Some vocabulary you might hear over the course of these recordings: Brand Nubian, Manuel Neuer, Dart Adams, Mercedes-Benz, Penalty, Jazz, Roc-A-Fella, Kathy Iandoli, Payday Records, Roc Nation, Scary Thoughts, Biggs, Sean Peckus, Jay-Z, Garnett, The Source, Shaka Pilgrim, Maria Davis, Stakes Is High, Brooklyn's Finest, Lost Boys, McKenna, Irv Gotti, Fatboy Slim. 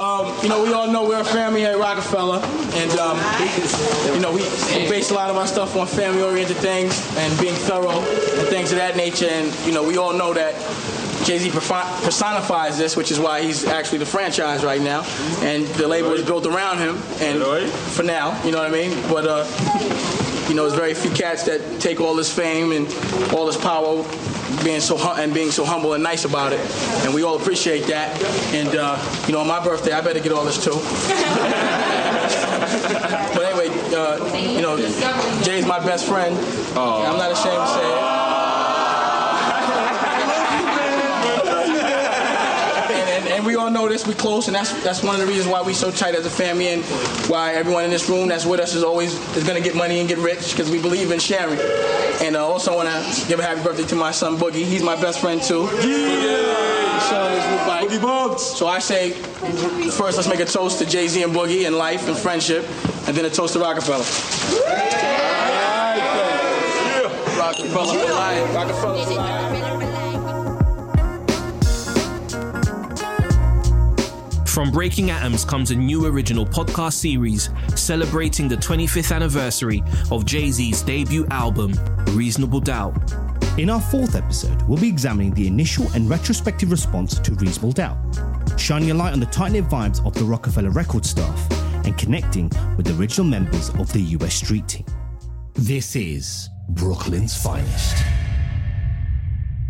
We all know we're a family here at Roc-A-Fella, and we base a lot of our stuff on family-oriented things and being thorough and things of that nature. And we all know that Jay-Z personifies this, which is why he's actually the franchise right now, and the label is built around him. And for now, you know what I mean. But there's very few cats that take all this fame and all this power, being so humble and nice about it, and we all appreciate that. And on my birthday, I better get all this too. But anyway, Jay's my best friend. Oh. I'm not ashamed to say it. And we all know this, we close, and that's one of the reasons why we so tight as a family, and why everyone in this room that's with us is gonna get money and get rich, because we believe in sharing. And I also wanna give a happy birthday to my son Boogie. He's my best friend too. Yeah. So I say, first let's make a toast to Jay-Z and Boogie and life and friendship, and then a toast to Roc-A-Fella. Yeah. Roc-A-Fella for life. Roc-A-Fella for life. From Breaking Atoms comes a new original podcast series celebrating the 25th anniversary of Jay-Z's debut album, Reasonable Doubt. In our fourth episode, we'll be examining the initial and retrospective response to Reasonable Doubt, shining a light on the tight-knit vibes of the Roc-A-Fella Records staff and connecting with the original members of the US street team. This is Brooklyn's Finest.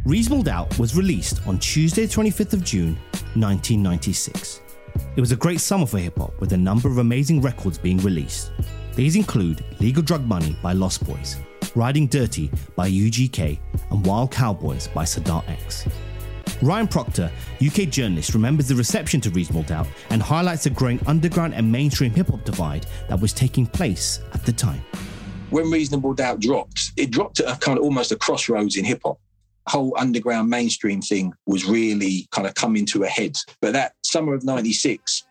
Reasonable Doubt was released on Tuesday, 25th of June, 1996. It was a great summer for hip-hop, with a number of amazing records being released. These include Legal Drug Money by Lost Boys, Riding Dirty by UGK, and Wild Cowboys by Sadat X. Ryan Proctor, UK journalist, remembers the reception to Reasonable Doubt and highlights the growing underground and mainstream hip-hop divide that was taking place at the time. When Reasonable Doubt dropped, it dropped at a kind of almost a crossroads in hip-hop. Whole underground mainstream thing was really kind of coming to a head. But that summer of 96,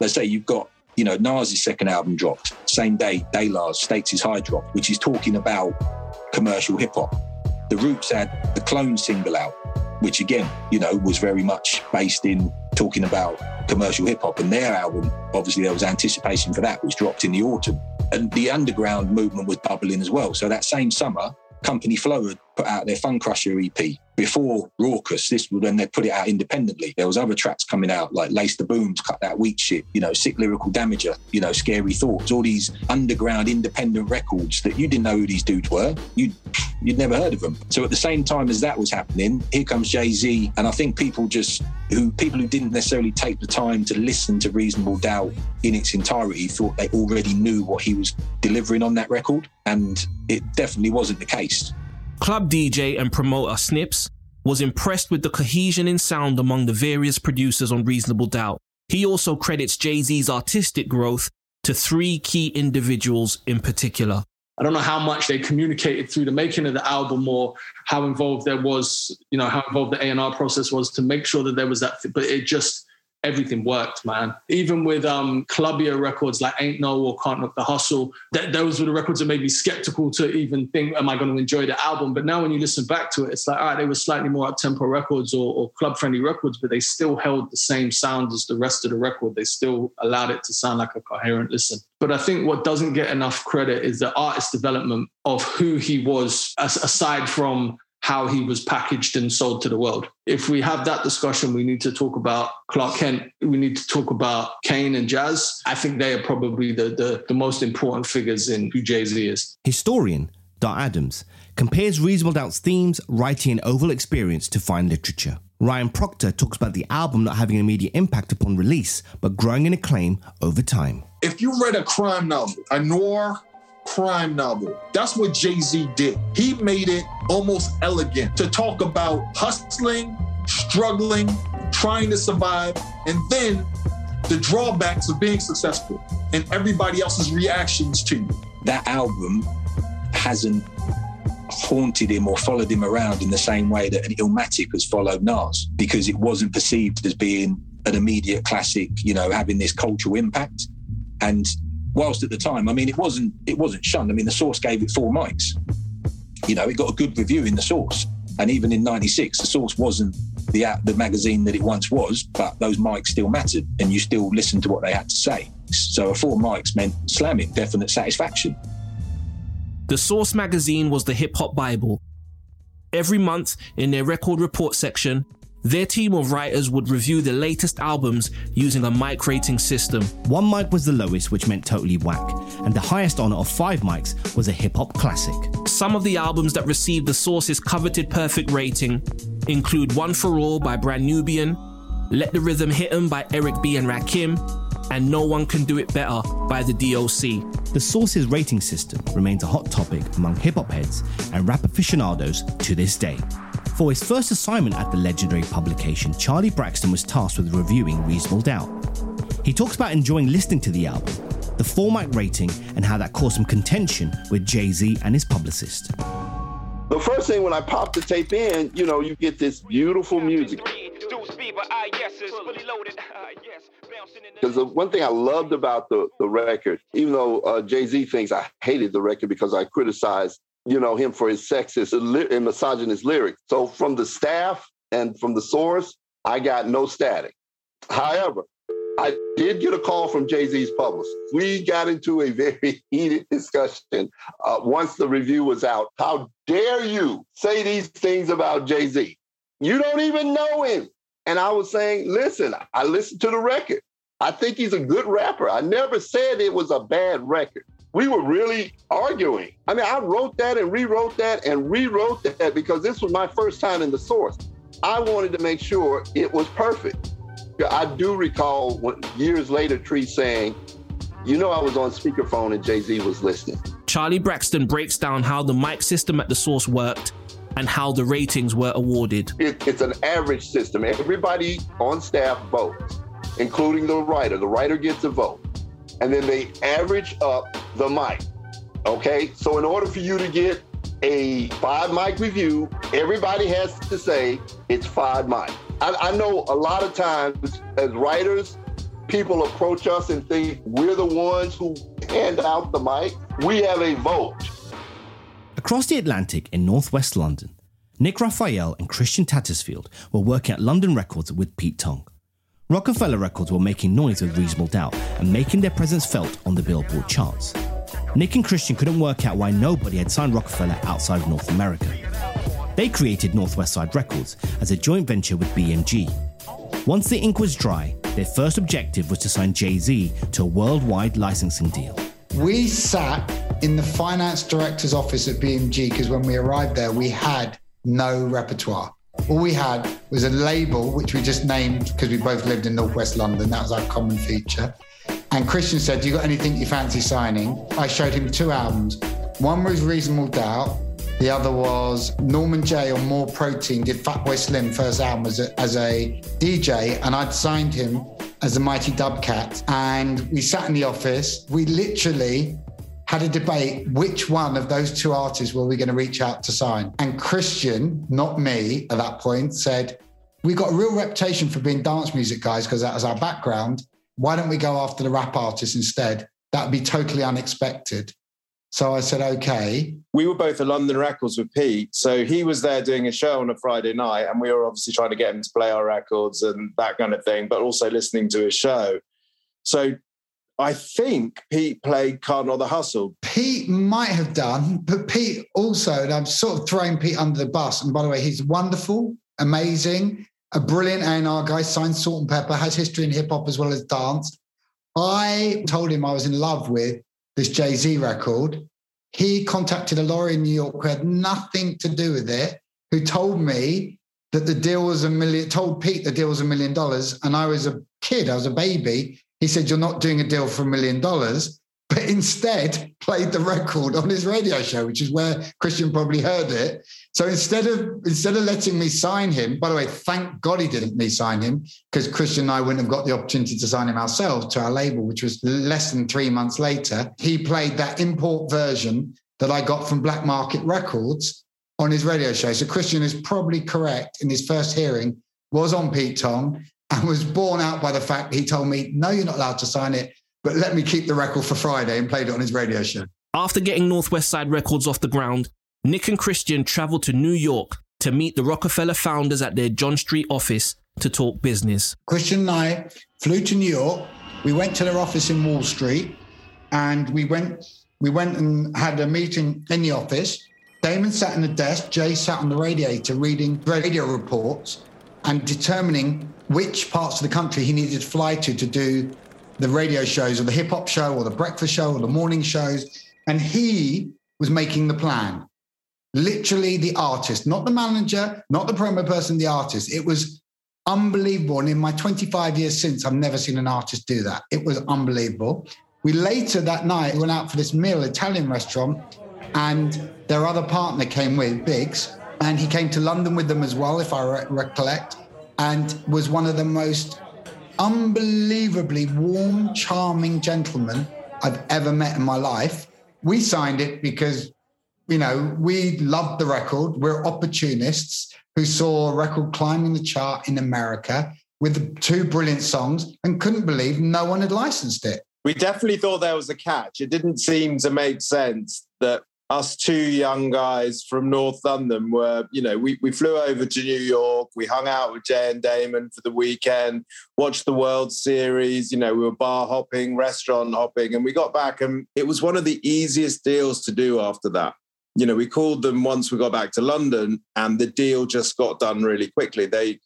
let's say you've got, Nas's second album dropped, same day, De La's Stakes is High dropped, which is talking about commercial hip hop. The Roots had the Clone single out, which again, was very much based in talking about commercial hip hop. And their album, obviously there was anticipation for that, was dropped in the autumn. And the underground movement was bubbling as well. So that same summer, Company Flow had put out their Fun Crusher EP before Raucous. This was when they put it out independently. There was other tracks coming out like Lace the Booms, Cut That Weak Shit, Sick Lyrical Damager, Scary Thoughts, all these underground independent records that you didn't know who these dudes were. You'd never heard of them. So at the same time as that was happening, here comes Jay-Z. And I think people who didn't necessarily take the time to listen to Reasonable Doubt in its entirety thought they already knew what he was delivering on that record. And it definitely wasn't the case. Club DJ and promoter Snips was impressed with the cohesion in sound among the various producers on Reasonable Doubt. He also credits Jay-Z's artistic growth to three key individuals in particular. I don't know how much they communicated through the making of the album or how involved there was, how involved the A&R process was to make sure that there was that, but it just, everything worked, man. Even with clubbier records like Ain't No or Can't Knock the Hustle, those were the records that made me skeptical to even think, am I going to enjoy the album? But now when you listen back to it, it's like, all right, they were slightly more up-tempo records or club-friendly records, but they still held the same sound as the rest of the record. They still allowed it to sound like a coherent listen. But I think what doesn't get enough credit is the artist development of who he was, aside from how he was packaged and sold to the world. If we have that discussion, we need to talk about Clark Kent. We need to talk about Kane and Jazz. I think they are probably the most important figures in who Jay-Z is. Historian Dart Adams compares Reasonable Doubt's themes, writing and overall experience to fine literature. Ryan Proctor talks about the album not having an immediate impact upon release, but growing in acclaim over time. If you read a crime novel, a noir crime novel. That's what Jay-Z did. He made it almost elegant to talk about hustling, struggling, trying to survive, and then the drawbacks of being successful and everybody else's reactions to you. That album hasn't haunted him or followed him around in the same way that Illmatic has followed Nas, because it wasn't perceived as being an immediate classic, having this cultural impact. And whilst at the time, it wasn't shunned. The Source gave it 4 mics. It got a good review in The Source. And even in 96, The Source wasn't the magazine that it once was, but those mics still mattered and you still listened to what they had to say. So a four mics meant slamming, definite satisfaction. The Source magazine was the hip-hop Bible. Every month, in their record report section, their team of writers would review the latest albums using a mic rating system. One mic was the lowest, which meant totally whack, and the highest honour of five mics was a hip-hop classic. Some of the albums that received The Source's coveted perfect rating include One For All by Brand Nubian, Let The Rhythm Hit 'Em by Eric B and Rakim, and No One Can Do It Better by the DOC. The Source's rating system remains a hot topic among hip-hop heads and rap aficionados to this day. For his first assignment at the legendary publication, Charlie Braxton was tasked with reviewing Reasonable Doubt. He talks about enjoying listening to the album, the four-mic rating, and how that caused some contention with Jay-Z and his publicist. The first thing when I popped the tape in, you know, you get this beautiful music. Because the one thing I loved about the record, even though Jay-Z thinks I hated the record because I criticized, you know, him for his sexist and misogynist lyrics. So from the staff and from The Source, I got no static. However, I did get a call from Jay-Z's publicist. We got into a very heated discussion once the review was out. How dare you say these things about Jay-Z? You don't even know him. And I was saying, listen, I listened to the record. I think he's a good rapper. I never said it was a bad record. We were really arguing. I mean, I wrote that and rewrote that and rewrote that because this was my first time in The Source. I wanted to make sure it was perfect. I do recall years later Tree saying, you know, I was on speakerphone and Jay-Z was listening. Charlie Braxton breaks down how the mic system at The Source worked and how the ratings were awarded. It's an average system. Everybody on staff votes, including the writer. The writer gets a vote. And then they average up the mic, okay? So in order for you to get a five mic review, everybody has to say it's five mic. I know a lot of times as writers, people approach us and think we're the ones who hand out the mic. We have a vote. Across the Atlantic in Northwest London, Nick Raphael and Christian Tattersfield were working at London Records with Pete Tong. Roc-A-Fella Records were making noise with Reasonable Doubt and making their presence felt on the Billboard charts. Nick and Christian couldn't work out why nobody had signed Roc-A-Fella outside of North America. They created Northwest Side Records as a joint venture with BMG. Once the ink was dry, their first objective was to sign Jay-Z to a worldwide licensing deal. We sat in the finance director's office at BMG because when we arrived there, we had no repertoire. All we had was a label, which we just named because we both lived in Northwest London. That was our common feature. And Christian said, you got anything you fancy signing? I showed him two albums. One was Reasonable Doubt. The other was Norman Jay on More Protein, did Fatboy Slim first album as a DJ. And I'd signed him as the Mighty Dub Cat. And we sat in the office. We literally had a debate, which one of those two artists were we going to reach out to sign? And Christian, not me at that point, said, we got a real reputation for being dance music guys because that was our background. Why don't we go after the rap artists instead? That'd be totally unexpected. So I said, okay. We were both at London Records with Pete. So he was there doing a show on a Friday night and we were obviously trying to get him to play our records and that kind of thing, but also listening to his show. So I think Pete played Can't Not The Hustle. Pete might have done, but Pete also, and I'm sort of throwing Pete under the bus. And by the way, he's wonderful, amazing, a brilliant A&R guy, signed Salt and Pepper, has history in hip hop as well as dance. I told him I was in love with this Jay-Z record. He contacted a lawyer in New York who had nothing to do with it, who told me that the deal was told Pete the deal was $1 million. And I was a kid, I was a baby. He said, you're not doing a deal for $1 million, but instead played the record on his radio show, which is where Christian probably heard it. So instead of letting me sign him, by the way, thank God he didn't me sign him, because Christian and I wouldn't have got the opportunity to sign him ourselves to our label, which was less than 3 months later. He played that import version that I got from Black Market Records on his radio show. So Christian is probably correct in his first hearing was on Pete Tong, and was borne out by the fact he told me, no, you're not allowed to sign it, but let me keep the record for Friday, and played it on his radio show. After getting Northwest Side Records off the ground, Nick and Christian travelled to New York to meet the Roc-A-Fella founders at their John Street office to talk business. Christian and I flew to New York. We went to their office in Wall Street, and we went and had a meeting in the office. Damon sat in the desk, Jay sat on the radiator reading radio reports and determining which parts of the country he needed to fly to do the radio shows, or the hip-hop show, or the breakfast show, or the morning shows. And he was making the plan. Literally the artist, not the manager, not the promo person, the artist. It was unbelievable. And in my 25 years since, I've never seen an artist do that. It was unbelievable. We later that night went out for this meal, Italian restaurant, and their other partner came with, Biggs, and he came to London with them as well, if I recollect, and was one of the most unbelievably warm, charming gentlemen I've ever met in my life. We signed it because, you know, we loved the record. We're opportunists who saw a record climbing the chart in America with two brilliant songs and couldn't believe no one had licensed it. We definitely thought there was a catch. It didn't seem to make sense that us two young guys from North London were, you know, we flew over to New York, we hung out with Jay and Damon for the weekend, watched the World Series, you know, we were bar hopping, restaurant hopping, and we got back, and it was one of the easiest deals to do after that. You know, we called them once we got back to London, and the deal just got done really quickly. They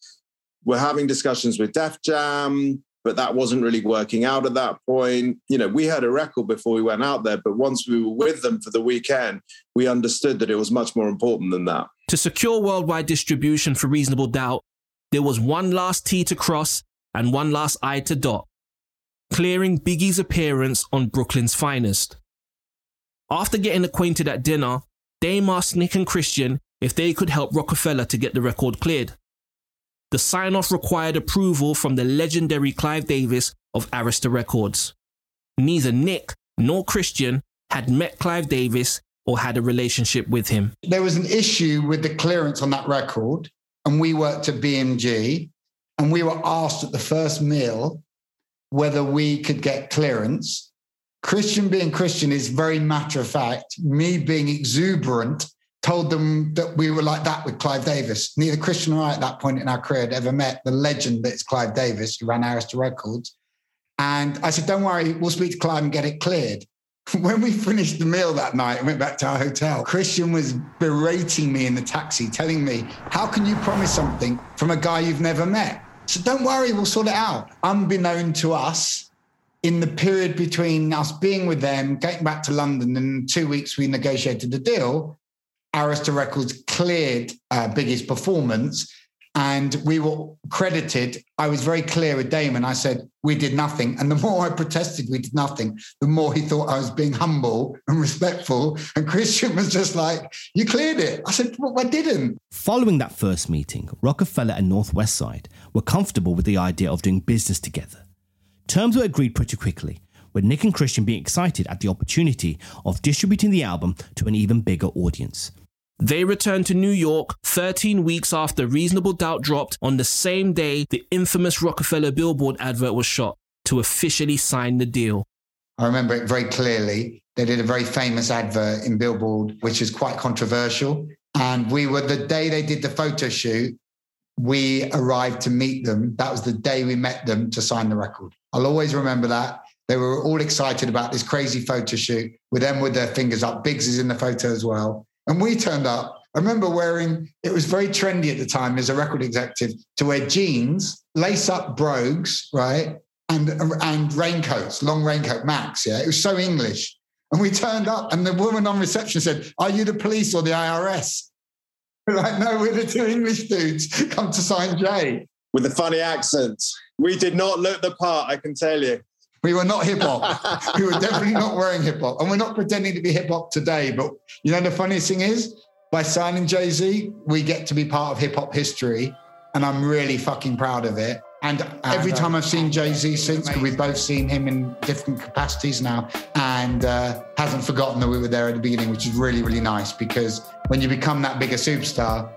were having discussions with Def Jam, but that wasn't really working out at that point. You know, we had a record before we went out there, but once we were with them for the weekend, we understood that it was much more important than that. To secure worldwide distribution for Reasonable Doubt, there was one last T to cross and one last I to dot, clearing Biggie's appearance on Brooklyn's Finest. After getting acquainted at dinner, Dame asked Nick and Christian if they could help Roc-A-Fella to get the record cleared. The sign-off required approval from the legendary Clive Davis of Arista Records. Neither Nick nor Christian had met Clive Davis or had a relationship with him. There was an issue with the clearance on that record, and we worked at BMG, and we were asked at the first meal whether we could get clearance. Christian being Christian is very matter-of-fact. Me being exuberant, told them that we were like that with Clive Davis. Neither Christian or I at that point in our career had ever met the legend that's Clive Davis, who ran Arista Records. And I said, don't worry, we'll speak to Clive and get it cleared. When we finished the meal that night and went back to our hotel, Christian was berating me in the taxi, telling me, how can you promise something from a guy you've never met? So don't worry, we'll sort it out. Unbeknown to us, in the period between us being with them, getting back to London, and in 2 weeks we negotiated the deal, Arista Records cleared Biggie's performance, and we were credited. I was very clear with Damon. I said, we did nothing. And the more I protested we did nothing, the more he thought I was being humble and respectful. And Christian was just like, you cleared it. I said, well, I didn't. Following that first meeting, Roc-A-Fella and Northwest Side were comfortable with the idea of doing business together. Terms were agreed pretty quickly, with Nick and Christian being excited at the opportunity of distributing the album to an even bigger audience. They returned to New York 13 weeks after Reasonable Doubt dropped, on the same day the infamous Roc-A-Fella billboard advert was shot, to officially sign the deal. I remember it very clearly. They did a very famous advert in Billboard, which is quite controversial. And we were, the day they did the photo shoot, we arrived to meet them. That was the day we met them to sign the record. I'll always remember that. They were all excited about this crazy photo shoot with them with their fingers up. Biggs is in the photo as well. And we turned up. I remember it was very trendy at the time as a record executive to wear jeans, lace up brogues, right? And raincoats, long raincoat max, yeah? It was so English. And we turned up and the woman on reception said, are you the police or the IRS? We're like, no, we're the two English dudes come to sign Jay. With the funny accents. We did not look the part, I can tell you. We were not hip-hop. We were definitely not wearing hip-hop. And we're not pretending to be hip-hop today. But you know, the funniest thing is, by signing Jay-Z, we get to be part of hip-hop history. And I'm really fucking proud of it. And every time I've seen Jay-Z since, because we've both seen him in different capacities now, and hasn't forgotten that we were there at the beginning, which is really, really nice. Because when you become that bigger superstar,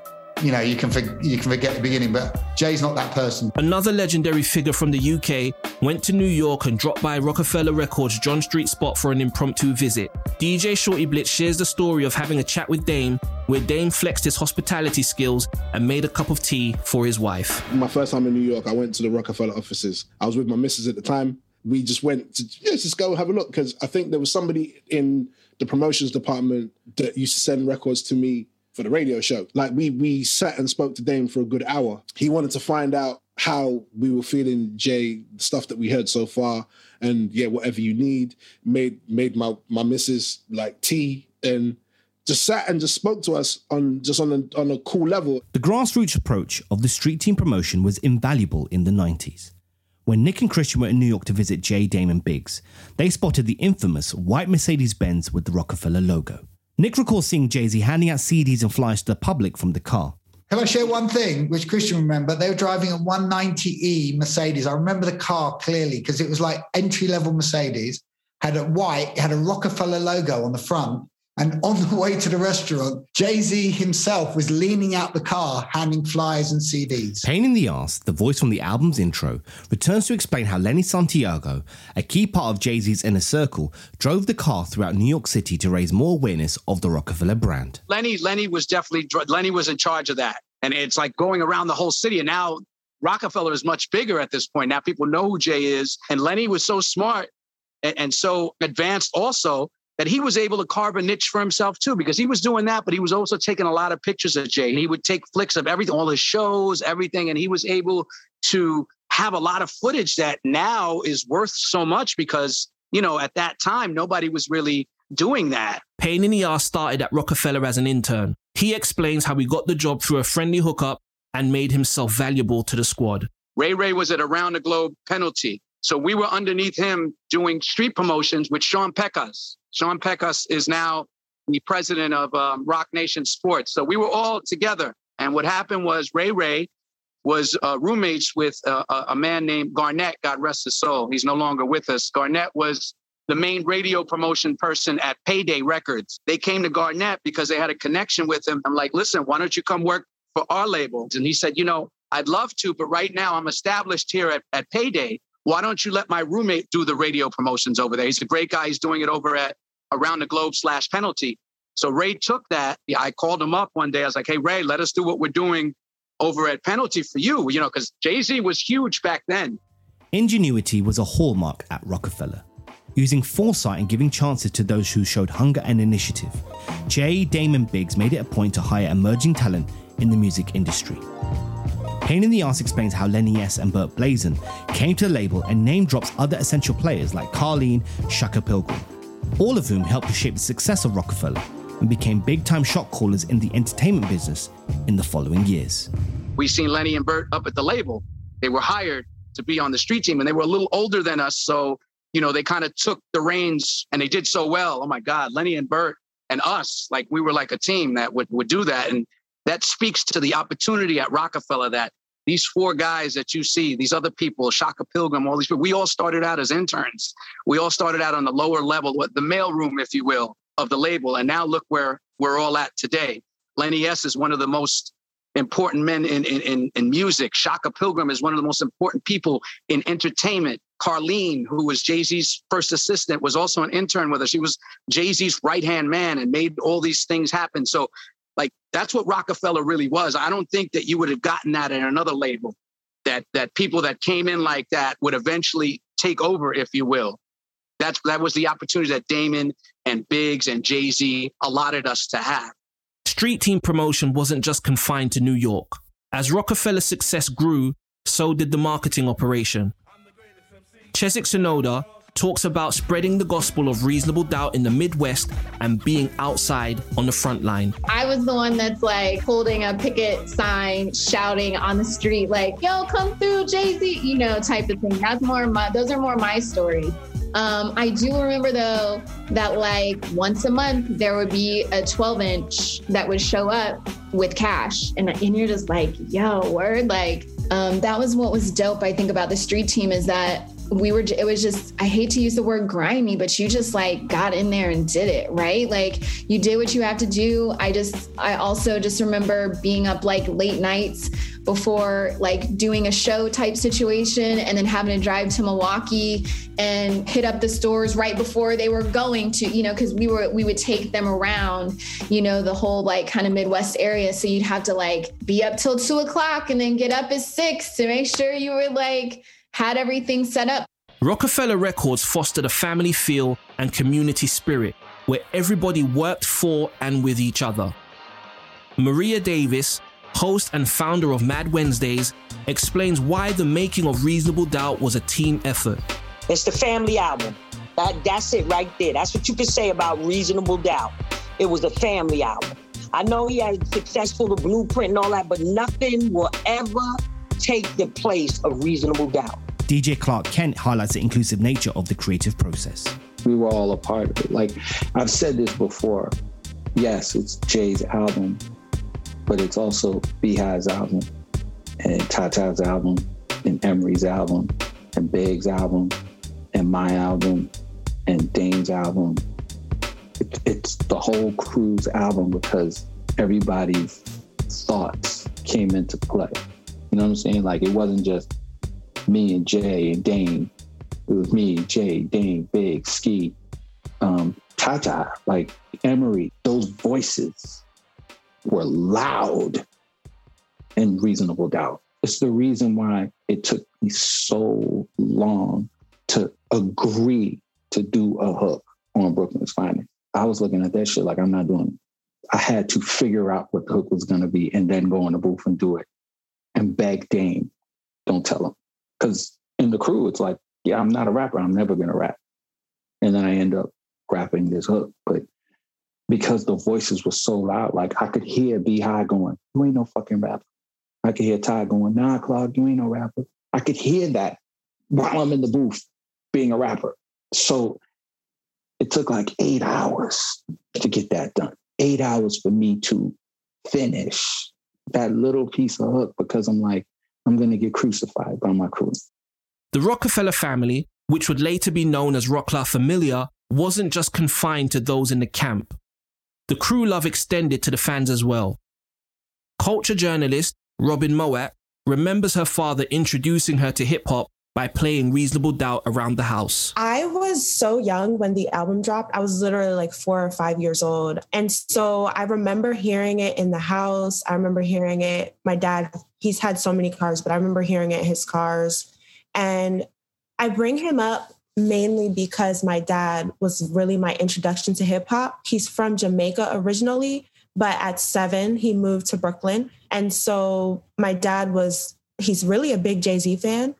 you know, you can forget the beginning, but Jay's not that person. Another legendary figure from the UK went to New York and dropped by Roc-A-Fella Records' John Street spot for an impromptu visit. DJ Shorty Blitz shares the story of having a chat with Dame, where Dame flexed his hospitality skills and made a cup of tea for his wife. My first time in New York, I went to the Roc-A-Fella offices. I was with my missus at the time. We just went to, let's just go have a look, because I think there was somebody in the promotions department that used to send records to me for the radio show. Like, we sat and spoke to Dame for a good hour. He wanted to find out how we were feeling Jay, the stuff that we heard so far, and yeah, whatever you need. Made my missus like tea and just sat and just spoke to us on a cool level. The grassroots approach of the street team promotion was invaluable in the 90s. When Nick and Christian were in New York to visit Jay, Dame and Biggs, they spotted the infamous white Mercedes-Benz with the Roc-A-Fella logo. Nick recalls seeing Jay-Z handing out CDs and flyers to the public from the car. Can I share one thing, which Christian remembered? They were driving a 190E Mercedes. I remember the car clearly because it was like entry-level Mercedes, had a Roc-A-Fella logo on the front. And on the way to the restaurant, Jay-Z himself was leaning out the car, handing flyers and CDs. Pain in the Ass, the voice from the album's intro, returns to explain how Lenny Santiago, a key part of Jay-Z's inner circle, drove the car throughout New York City to raise more awareness of the Roc-A-Fella brand. Lenny was in charge of that. And it's like going around the whole city. And now Roc-A-Fella is much bigger at this point. Now people know who Jay is. And Lenny was so smart and so advanced also, that he was able to carve a niche for himself too, because he was doing that, but he was also taking a lot of pictures of Jay. And he would take flicks of everything, all his shows, everything. And he was able to have a lot of footage that now is worth so much because, you know, at that time, nobody was really doing that. Pain in the Ass started at Roc-A-Fella as an intern. He explains how he got the job through a friendly hookup and made himself valuable to the squad. Ray Ray was at Around the Globe Penalty. So we were underneath him doing street promotions with Sean Peckus. Sean Peckus is now the president of Roc Nation Sports. So we were all together. And what happened was Ray Ray was roommates with a man named Garnett, God rest his soul. He's no longer with us. Garnett was the main radio promotion person at Payday Records. They came to Garnett because they had a connection with him. I'm like, listen, why don't you come work for our label? And he said, you know, I'd love to, but right now I'm established here at Payday. Why don't you let my roommate do the radio promotions over there? He's a great guy. He's doing it over at Around the Globe /Penalty. So Ray took that. I called him up one day. I was like, hey, Ray, let us do what we're doing over at Penalty for you. You know, because Jay-Z was huge back then. Ingenuity was a hallmark at Roc-A-Fella. Using foresight and giving chances to those who showed hunger and initiative, Jay, Dame and Biggs made it a point to hire emerging talent in the music industry. Pain in the Ass explains how Lenny S and Burt Blazin came to the label and name drops other essential players like Carleen, Shaka Pilgrim, all of whom helped to shape the success of Roc-A-Fella and became big-time shot callers in the entertainment business in the following years. We seen Lenny and Burt up at the label. They were hired to be on the street team, and they were a little older than us, so, you know, they kind of took the reins, and they did so well. Oh, my God, Lenny and Burt and us, like, we were like a team that would do that, and that speaks to the opportunity at Roc-A-Fella that these four guys that you see, these other people, Shaka Pilgrim, all these people, we all started out as interns. We all started out on the lower level, the mailroom, if you will, of the label. And now look where we're all at today. Lenny S is one of the most important men in music. Shaka Pilgrim is one of the most important people in entertainment. Carleen, who was Jay-Z's first assistant, was also an intern with us. She was Jay-Z's right-hand man and made all these things happen. So, like, that's what Roc-A-Fella really was. I don't think that you would have gotten that in another label, that people that came in like that would eventually take over, if you will. That was the opportunity that Damon and Biggs and Jay-Z allotted us to have. Street team promotion wasn't just confined to New York. As Roc-A-Fella's success grew, so did the marketing operation. Cheswick Sonoda talks about spreading the gospel of reasonable doubt in the Midwest and being outside on the front line. I was the one that's like holding a picket sign, shouting on the street, like, yo, come through Jay-Z, you know, type of thing. That's more those are more my stories. I do remember though, that like once a month, there would be a 12 inch that would show up with cash. And you're just like, yo, word. Like, that was what was dope, I think, about the street team is that it was just, I hate to use the word grimy, but you just like got in there and did it, right? Like you did what you have to do. I also just remember being up like late nights before like doing a show type situation and then having to drive to Milwaukee and hit up the stores right before they were going to, you know, cause we would take them around, you know, the whole like kind of Midwest area. So you'd have to like be up till 2:00 and then get up at 6 to make sure you were like, had everything set up. Roc-A-Fella Records fostered a family feel and community spirit where everybody worked for and with each other. Maria Davis, host and founder of Mad Wednesdays, explains why the making of Reasonable Doubt was a team effort. It's the family album. That's it right there. That's what you can say about Reasonable Doubt. It was a family album. I know he had successful, the blueprint and all that, but nothing will ever take the place of Reasonable Doubt. DJ Clark Kent highlights the inclusive nature of the creative process. We were all a part of it. Like, I've said this before. Yes, it's Jay's album, but it's also Beehive's album and Tata's album and Emery's album and Biggs' album and my album and Dane's album. It's the whole crew's album because everybody's thoughts came into play. You know what I'm saying? Like, it wasn't just me and Jay and Dane. It was me, Jay, Dane, Big, Ski, Tata, like Emery. Those voices were loud and Reasonable Doubt. It's the reason why it took me so long to agree to do a hook on Brooklyn's Finest. I was looking at that shit like, I'm not doing it. I had to figure out what the hook was going to be and then go in the booth and do it. And beg Dame, don't tell him. Because in the crew, it's like, yeah, I'm not a rapper. I'm never going to rap. And then I end up rapping this hook. But because the voices were so loud, like I could hear B-High going, you ain't no fucking rapper. I could hear Ty going, nah, Clark, you ain't no rapper. I could hear that while I'm in the booth being a rapper. So it took like 8 hours to get that done. 8 hours for me to finish that little piece of hook because I'm like, I'm going to get crucified by my crew. The Roc-A-Fella family, which would later be known as Roc La Familia, wasn't just confined to those in the camp. The crew love extended to the fans as well. Culture journalist Robin Moat remembers her father introducing her to hip-hop by playing Reasonable Doubt around the house. I was so young when the album dropped. I was literally like 4 or 5 years old. And so I remember hearing it in the house. I remember hearing it. My dad, he's had so many cars, but I remember hearing it in his cars. And I bring him up mainly because my dad was really my introduction to hip hop. He's from Jamaica originally, but at 7, he moved to Brooklyn. And so my dad he's really a big Jay-Z fan.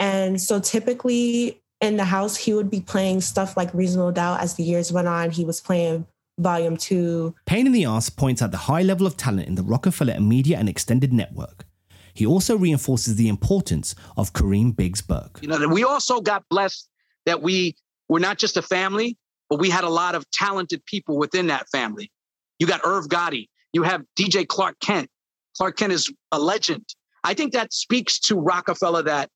And so typically in the house, he would be playing stuff like Reasonable Doubt. As the years went on, he was playing Volume 2. Pain in the Ass points out the high level of talent in the Roc-A-Fella media and extended network. He also reinforces the importance of Kareem Biggs Burke. You know, we also got blessed that we were not just a family, but we had a lot of talented people within that family. You got Irv Gotti. You have DJ Clark Kent. Clark Kent is a legend. I think that speaks to Roc-A-Fella that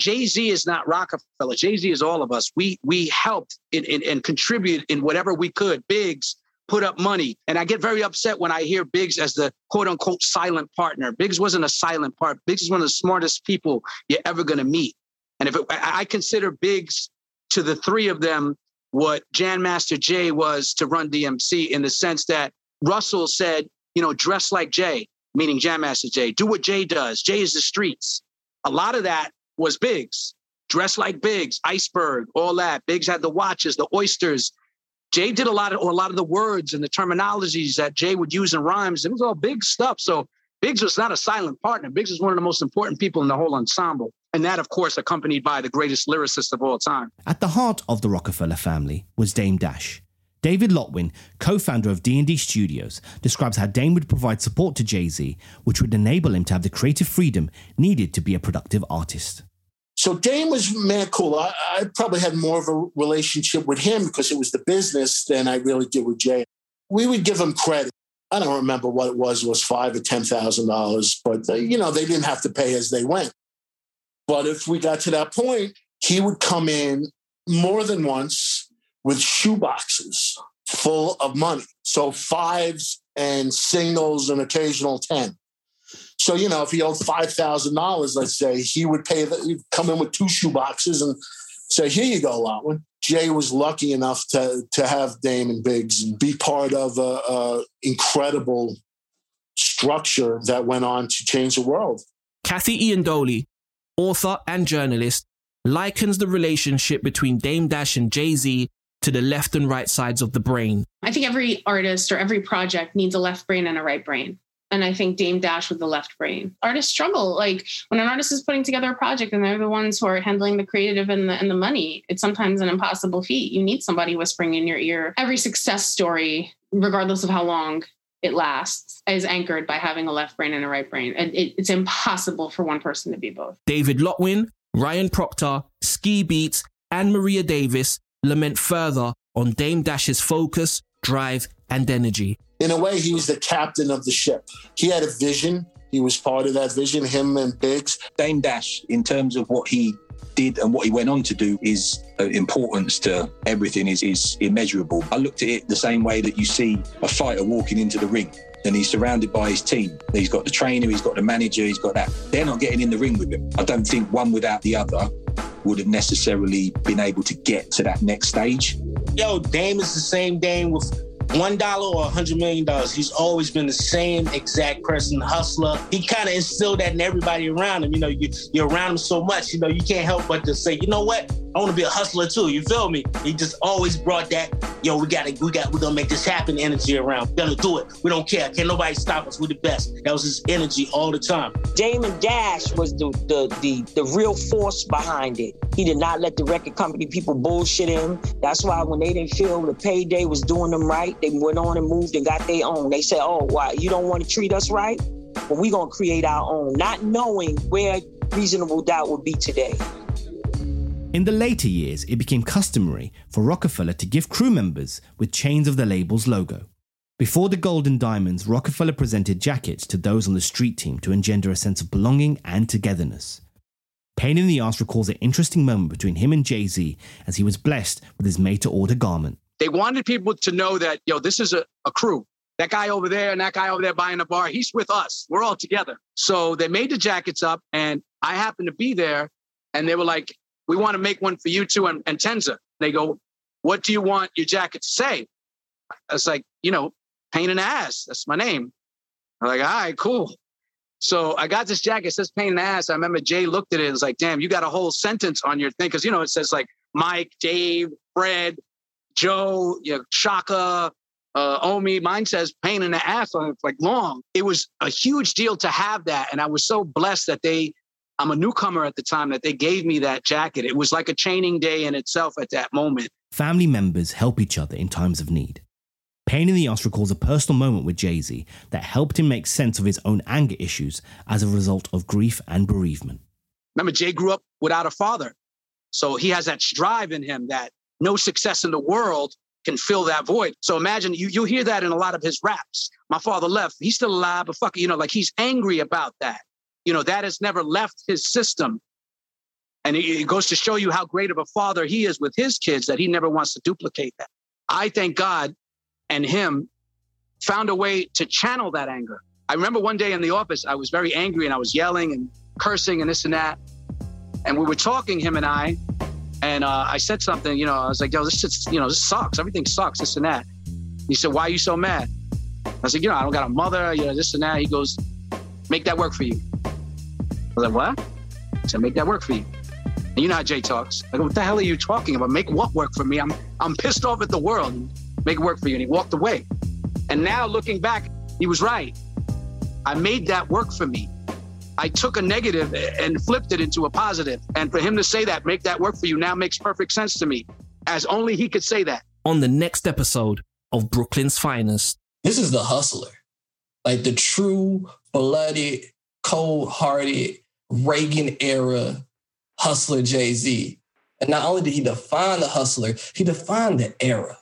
Jay-Z is not Roc-A-Fella. Jay-Z is all of us. We helped and contributed in whatever we could. Biggs put up money. And I get very upset when I hear Biggs as the quote-unquote silent partner. Biggs wasn't a silent partner. Biggs is one of the smartest people you're ever going to meet. And I consider Biggs to the three of them what Jan Master Jay was to Run DMC, in the sense that Russell said, you know, dress like Jay, meaning Jan Master Jay. Do what Jay does. Jay is the streets. A lot of that was Biggs. Dressed like Biggs, Iceberg, all that. Biggs had the watches, the oysters. Jay did a lot of the words and the terminologies that Jay would use in rhymes. It was all Biggs stuff. So Biggs was not a silent partner. Biggs was one of the most important people in the whole ensemble. And that, of course, accompanied by the greatest lyricist of all time. At the heart of the Roc-A-Fella family was Dame Dash. David Lotwin, co-founder of D&D Studios, describes how Dame would provide support to Jay-Z, which would enable him to have the creative freedom needed to be a productive artist. So Dame was mad cool. I probably had more of a relationship with him because it was the business than I really did with Jay. We would give him credit. I don't remember what it was $5,000 or $10,000, but they didn't have to pay as they went. But if we got to that point, he would come in more than once with shoeboxes full of money. So fives and singles and occasional 10. So, you know, if he owed $5,000, let's say, he would pay he'd come in with two shoeboxes and say, here you go, Lotwin. Jay was lucky enough to have Damon Biggs be part of an incredible structure that went on to change the world. Kathy Iandoli, author and journalist, likens the relationship between Dame Dash and Jay-Z to the left and right sides of the brain. I think every artist or every project needs a left brain and a right brain. And I think Dame Dash with the left brain. Artists struggle. Like when an artist is putting together a project and they're the ones who are handling the creative and the money, it's sometimes an impossible feat. You need somebody whispering in your ear. Every success story, regardless of how long it lasts, is anchored by having a left brain and a right brain. And it's impossible for one person to be both. David Lotwin, Ryan Proctor, Ski Beats, and Maria Davis lament further on Dame Dash's focus, drive, and energy. In a way, he was the captain of the ship. He had a vision. He was part of that vision, him and Biggs. Dame Dash, in terms of what he did and what he went on to do, his importance to everything is immeasurable. I looked at it the same way that you see a fighter walking into the ring and he's surrounded by his team. He's got the trainer, he's got the manager, he's got that. They're not getting in the ring with him. I don't think one without the other would have necessarily been able to get to that next stage. Yo, Dame is the same Dame with $1 or $100 million. He's always been the same exact person, hustler. He kind of instilled that in everybody around him. You know, you're around him so much, you know, you can't help but to say, you know what? I want to be a hustler too. You feel me? He just always brought that, yo, we're going to make this happen energy around. We're going to do it. We don't care. Can't nobody stop us. We're the best. That was his energy all the time. Damon Dash was the real force behind it. He did not let the record company people bullshit him. That's why when they didn't feel the payday was doing them right, they went on and moved and got their own. They said, oh, why, you don't want to treat us right? Well, we're going to create our own, not knowing where Reasonable Doubt would be today. In the later years, it became customary for Roc-A-Fella to give crew members with chains of the label's logo. Before the gold and diamonds, Roc-A-Fella presented jackets to those on the street team to engender a sense of belonging and togetherness. Pain in the Ass recalls an interesting moment between him and Jay-Z as he was blessed with his made-to-order garment. They wanted people to know that, yo, this is a crew. That guy over there and that guy over there buying the bar, he's with us. We're all together. So they made the jackets up, and I happened to be there, and they were like, we want to make one for you two and Tenza. They go, what do you want your jacket to say? I was like, you know, Pain in the Ass. That's my name. I'm like, all right, cool. So I got this jacket. It says Pain in the Ass. I remember Jay looked at it and was like, damn, you got a whole sentence on your thing. Because, you know, it says like Mike, Dave, Fred, Joe, you know, Shaka, Omi. Mine says Pain in the Ass. On it, like long. It was a huge deal to have that. And I was so blessed that I'm a newcomer at the time that they gave me that jacket. It was like a training day in itself at that moment. Family members help each other in times of need. Pain in the Ass recalls a personal moment with Jay-Z that helped him make sense of his own anger issues as a result of grief and bereavement. Remember, Jay grew up without a father. So he has that drive in him that no success in the world can fill that void. So imagine, you hear that in a lot of his raps. My father left. He's still alive, but fuck it, you know, like he's angry about that. You know, that has never left his system. And it goes to show you how great of a father he is with his kids, that he never wants to duplicate that. I thank God and him found a way to channel that anger. I remember one day in the office, I was very angry and I was yelling and cursing and this and that. And we were talking, him and I, and I said something, you know, I was like, yo, this sucks. Everything sucks, this and that. He said, why are you so mad? I was like, you know, I don't got a mother, you know, this and that. He goes, make that work for you. I was like, what? I said, make that work for you. And you know how Jay talks. I go, what the hell are you talking about? Make what work for me? I'm pissed off at the world. Make it work for you. And he walked away. And now looking back, he was right. I made that work for me. I took a negative and flipped it into a positive. And for him to say that, make that work for you, now makes perfect sense to me, as only he could say that. On the next episode of Brooklyn's Finest. This is the hustler. Like the true, blooded, cold-hearted, Reagan era hustler Jay-Z. And not only did he define the hustler, he defined the era.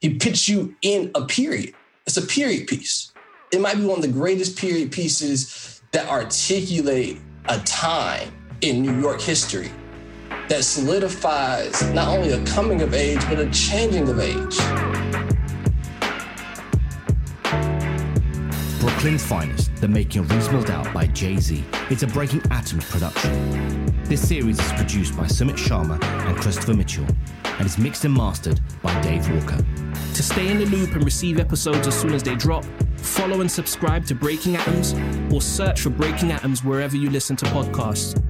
He puts you in a period. It's a period piece. It might be one of the greatest period pieces that articulate a time in New York history. that solidifies not only a coming of age, but a changing of age. Brooklyn's Finest, The Making of Reasonable Doubt by Jay-Z. It's a Breaking Atoms production. This series is produced by Sumit Sharma and Christopher Mitchell, and is mixed and mastered by Dave Walker. To stay in the loop and receive episodes as soon as they drop, follow and subscribe to Breaking Atoms, or search for Breaking Atoms wherever you listen to podcasts.